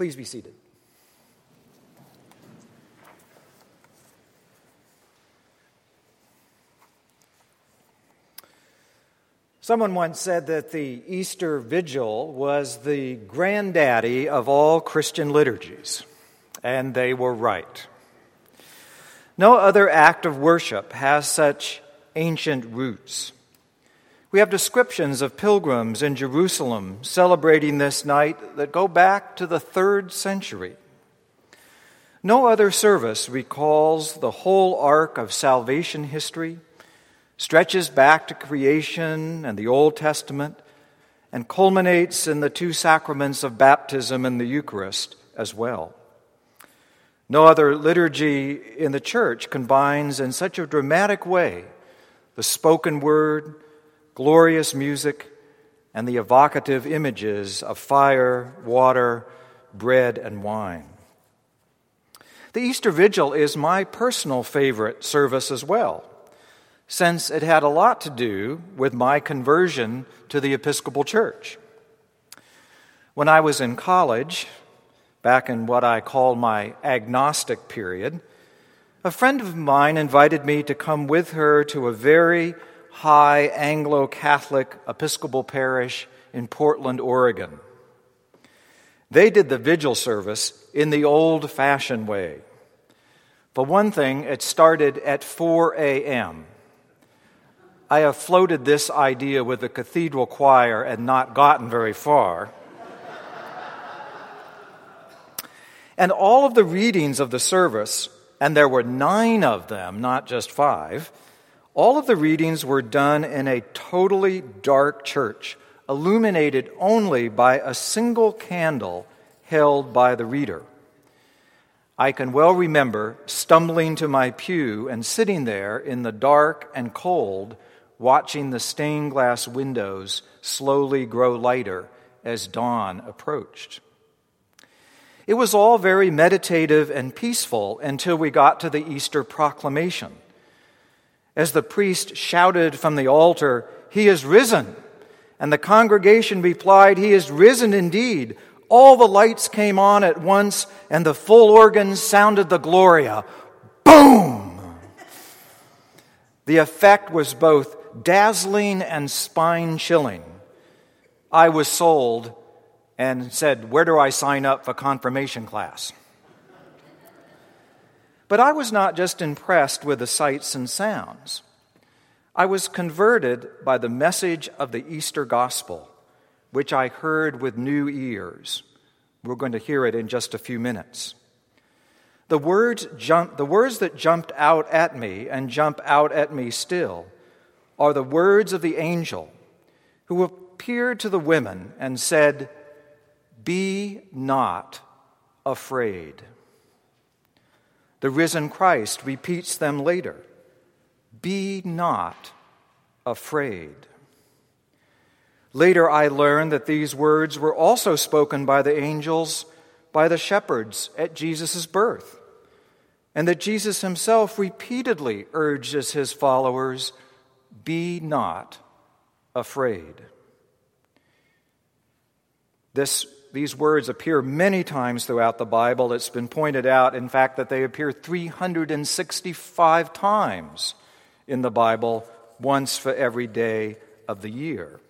Please be seated. Someone once said that the Easter Vigil was the granddaddy of all Christian liturgies, and they were right. No other act of worship has such ancient roots. We have descriptions of pilgrims in Jerusalem celebrating this night that go back to the 3rd century. No other service recalls the whole arc of salvation history, stretches back to creation and the Old Testament, and culminates in the 2 sacraments of baptism and the Eucharist as well. No other liturgy in the church combines in such a dramatic way the spoken word, glorious music, and the evocative images of fire, water, bread, and wine. The Easter Vigil is my personal favorite service as well, since it had a lot to do with my conversion to the Episcopal Church. When I was in college, back in what I call my agnostic period, a friend of mine invited me to come with her to a very high Anglo-Catholic Episcopal parish in Portland, Oregon. They did the vigil service in the old-fashioned way. For one thing, it started at 4 a.m., I have floated this idea with the cathedral choir and not gotten very far. And all of the readings of the service, and there were 9 of them, not just 5, all of the readings were done in a totally dark church, illuminated only by a single candle held by the reader. I can well remember stumbling to my pew and sitting there in the dark and cold, watching the stained glass windows slowly grow lighter as dawn approached. It was all very meditative and peaceful until we got to the Easter proclamation. As the priest shouted from the altar, "He is risen!" and the congregation replied, "He is risen indeed!" all the lights came on at once, and the full organ sounded the Gloria. Boom! The effect was both dazzling and spine-chilling. I was sold and said, "Where do I sign up for confirmation class?" But I was not just impressed with the sights and sounds. I was converted by the message of the Easter Gospel, which I heard with new ears. We're going to hear it in just a few minutes. The words that jumped out at me and jump out at me still are the words of the angel who appeared to the women and said, "Be not afraid." The risen Christ repeats them later. "Be not afraid." Later I learned that these words were also spoken by the angels, by the shepherds at Jesus' birth, and that Jesus himself repeatedly urges his followers, "Be not afraid." These words appear many times throughout the Bible. It's been pointed out, in fact, that they appear 365 times in the Bible, once for every day of the year.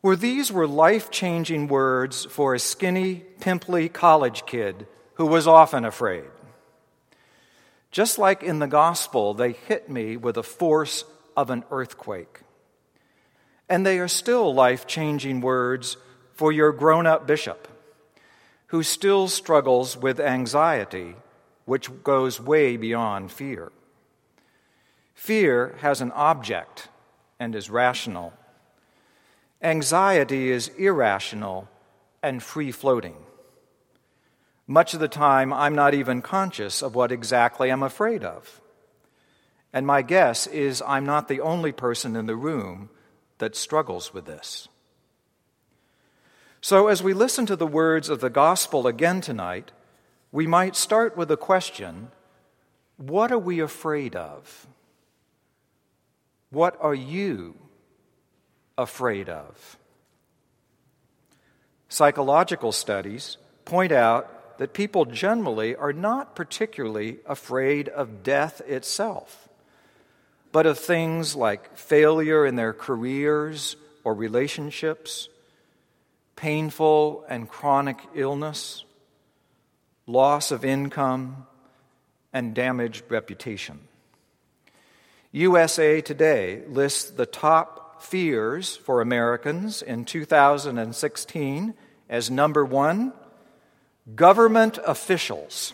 Well, these were life-changing words for a skinny, pimply college kid who was often afraid. Just like in the gospel, they hit me with the force of an earthquake. And they are still life-changing words for your grown-up bishop, who still struggles with anxiety, which goes way beyond fear. Fear has an object and is rational. Anxiety is irrational and free-floating. Much of the time, I'm not even conscious of what exactly I'm afraid of. And my guess is I'm not the only person in the room that struggles with this. So as we listen to the words of the gospel again tonight, we might start with the question, what are we afraid of? What are you afraid of? Psychological studies point out that people generally are not particularly afraid of death itself, but of things like failure in their careers or relationships, painful and chronic illness, loss of income, and damaged reputation. USA Today lists the top fears for Americans in 2016 as number one, government officials.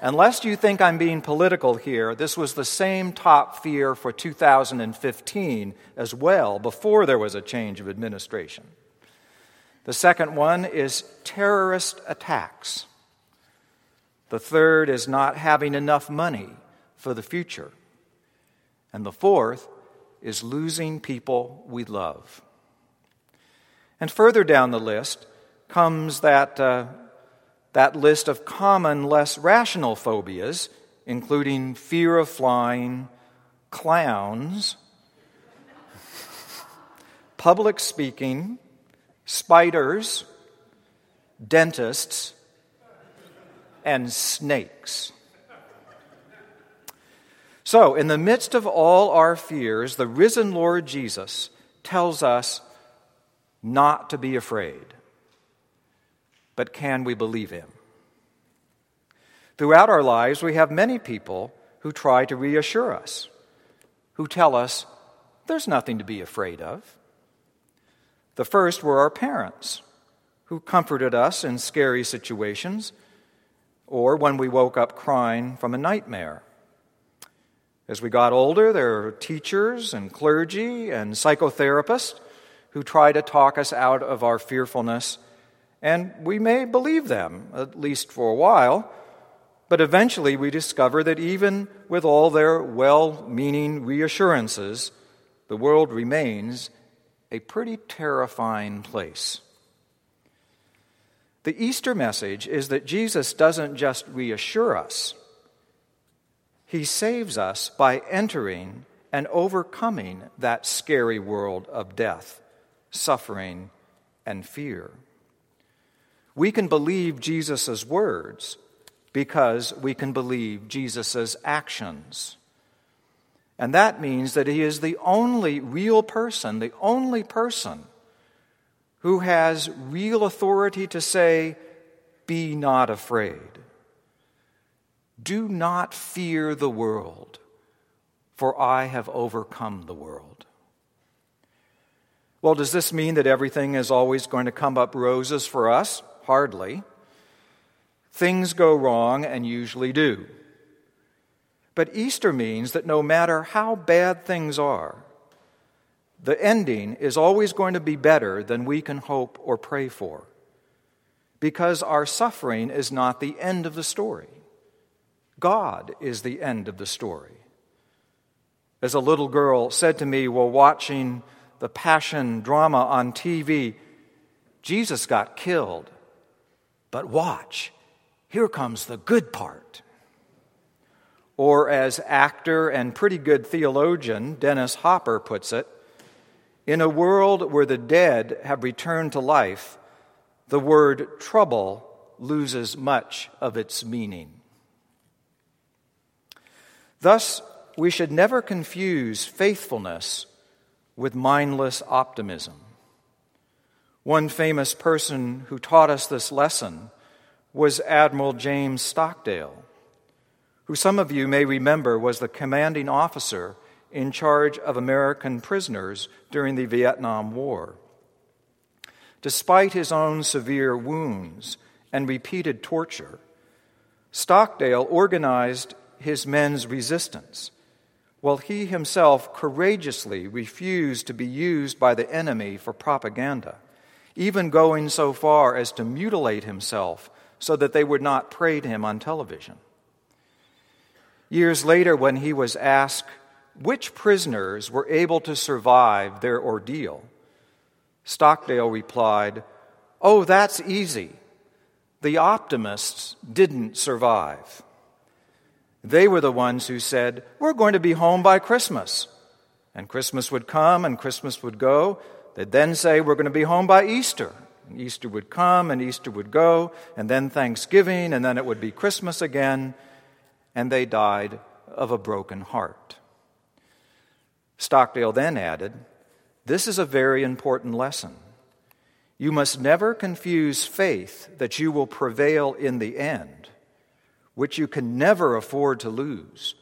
Unless you think I'm being political here, this was the same top fear for 2015 as well, before there was a change of administration. The second one is terrorist attacks. The third is not having enough money for the future. And the fourth is losing people we love. And further down the list comes that list of common, less rational phobias, including fear of flying, clowns, public speaking, spiders, dentists, and snakes. So, in the midst of all our fears, the risen Lord Jesus tells us not to be afraid. But can we believe him? Throughout our lives, we have many people who try to reassure us, who tell us there's nothing to be afraid of. The first were our parents, who comforted us in scary situations or when we woke up crying from a nightmare. As we got older, there were teachers and clergy and psychotherapists who try to talk us out of our fearfulness, and we may believe them, at least for a while, but eventually we discover that even with all their well-meaning reassurances, the world remains a pretty terrifying place. The Easter message is that Jesus doesn't just reassure us. He saves us by entering and overcoming that scary world of death, suffering, and fear. We can believe Jesus' words because we can believe Jesus' actions. And that means that he is the only real person, the only person who has real authority to say, "Be not afraid. Do not fear the world, for I have overcome the world." Well, does this mean that everything is always going to come up roses for us? Hardly. Things go wrong and usually do. But Easter means that no matter how bad things are, the ending is always going to be better than we can hope or pray for, because our suffering is not the end of the story. God is the end of the story. As a little girl said to me while watching the Passion drama on TV, "Jesus got killed, but watch, here comes the good part." Or as actor and pretty good theologian Dennis Hopper puts it, "In a world where the dead have returned to life, the word trouble loses much of its meaning." Thus, we should never confuse faithfulness with mindless optimism. One famous person who taught us this lesson was Admiral James Stockdale, who some of you may remember was the commanding officer in charge of American prisoners during the Vietnam War. Despite his own severe wounds and repeated torture, Stockdale organized his men's resistance, while he himself courageously refused to be used by the enemy for propaganda, even going so far as to mutilate himself so that they would not parade him on television. Years later, when he was asked which prisoners were able to survive their ordeal, Stockdale replied, "Oh, that's easy. The optimists didn't survive. They were the ones who said, 'We're going to be home by Christmas.' And Christmas would come and Christmas would go. They'd then say, 'We're going to be home by Easter.' And Easter would come and Easter would go, and then Thanksgiving, and then it would be Christmas again, and they died of a broken heart. Stockdale then added, "This is a very important lesson. You must never confuse faith that you will prevail in the end, which you can never afford to lose,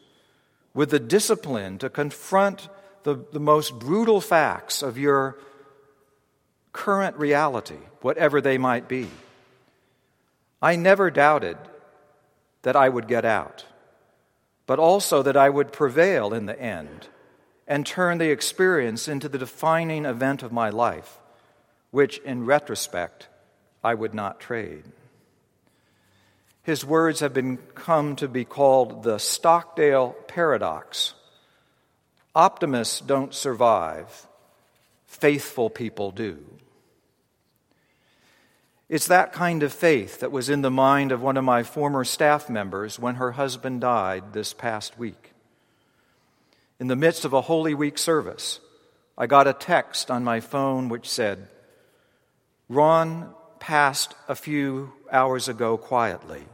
with the discipline to confront the most brutal facts of your current reality, whatever they might be. I never doubted that I would get out, but also that I would prevail in the end and turn the experience into the defining event of my life, which in retrospect I would not trade." His words have come to be called the Stockdale Paradox. Optimists don't survive, faithful people do. It's that kind of faith that was in the mind of one of my former staff members when her husband died this past week. In the midst of a Holy Week service, I got a text on my phone which said, "Ron passed a few hours ago quietly.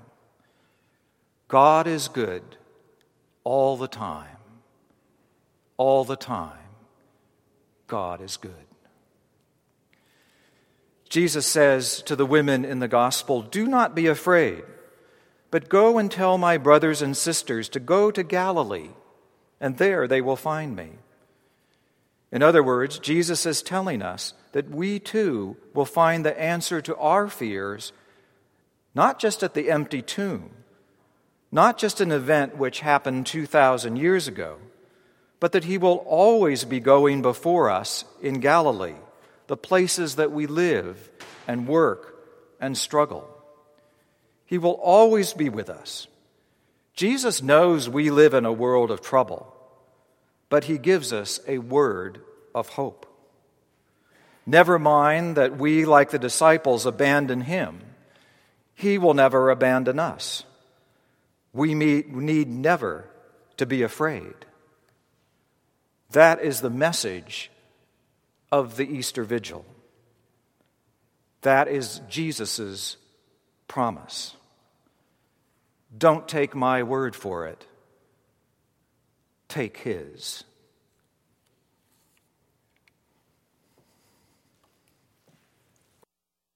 God is good all the time. All the time. God is good." Jesus says to the women in the gospel, "Do not be afraid, but go and tell my brothers and sisters to go to Galilee, and there they will find me." In other words, Jesus is telling us that we too will find the answer to our fears, not just at the empty tomb, not just an event which happened 2,000 years ago, but that he will always be going before us in Galilee, the places that we live and work and struggle. He will always be with us. Jesus knows we live in a world of trouble, but he gives us a word of hope. Never mind that we, like the disciples, abandon him. He will never abandon us. We need never to be afraid. That is the message of the Easter Vigil. That is Jesus' promise. Don't take my word for it. Take his.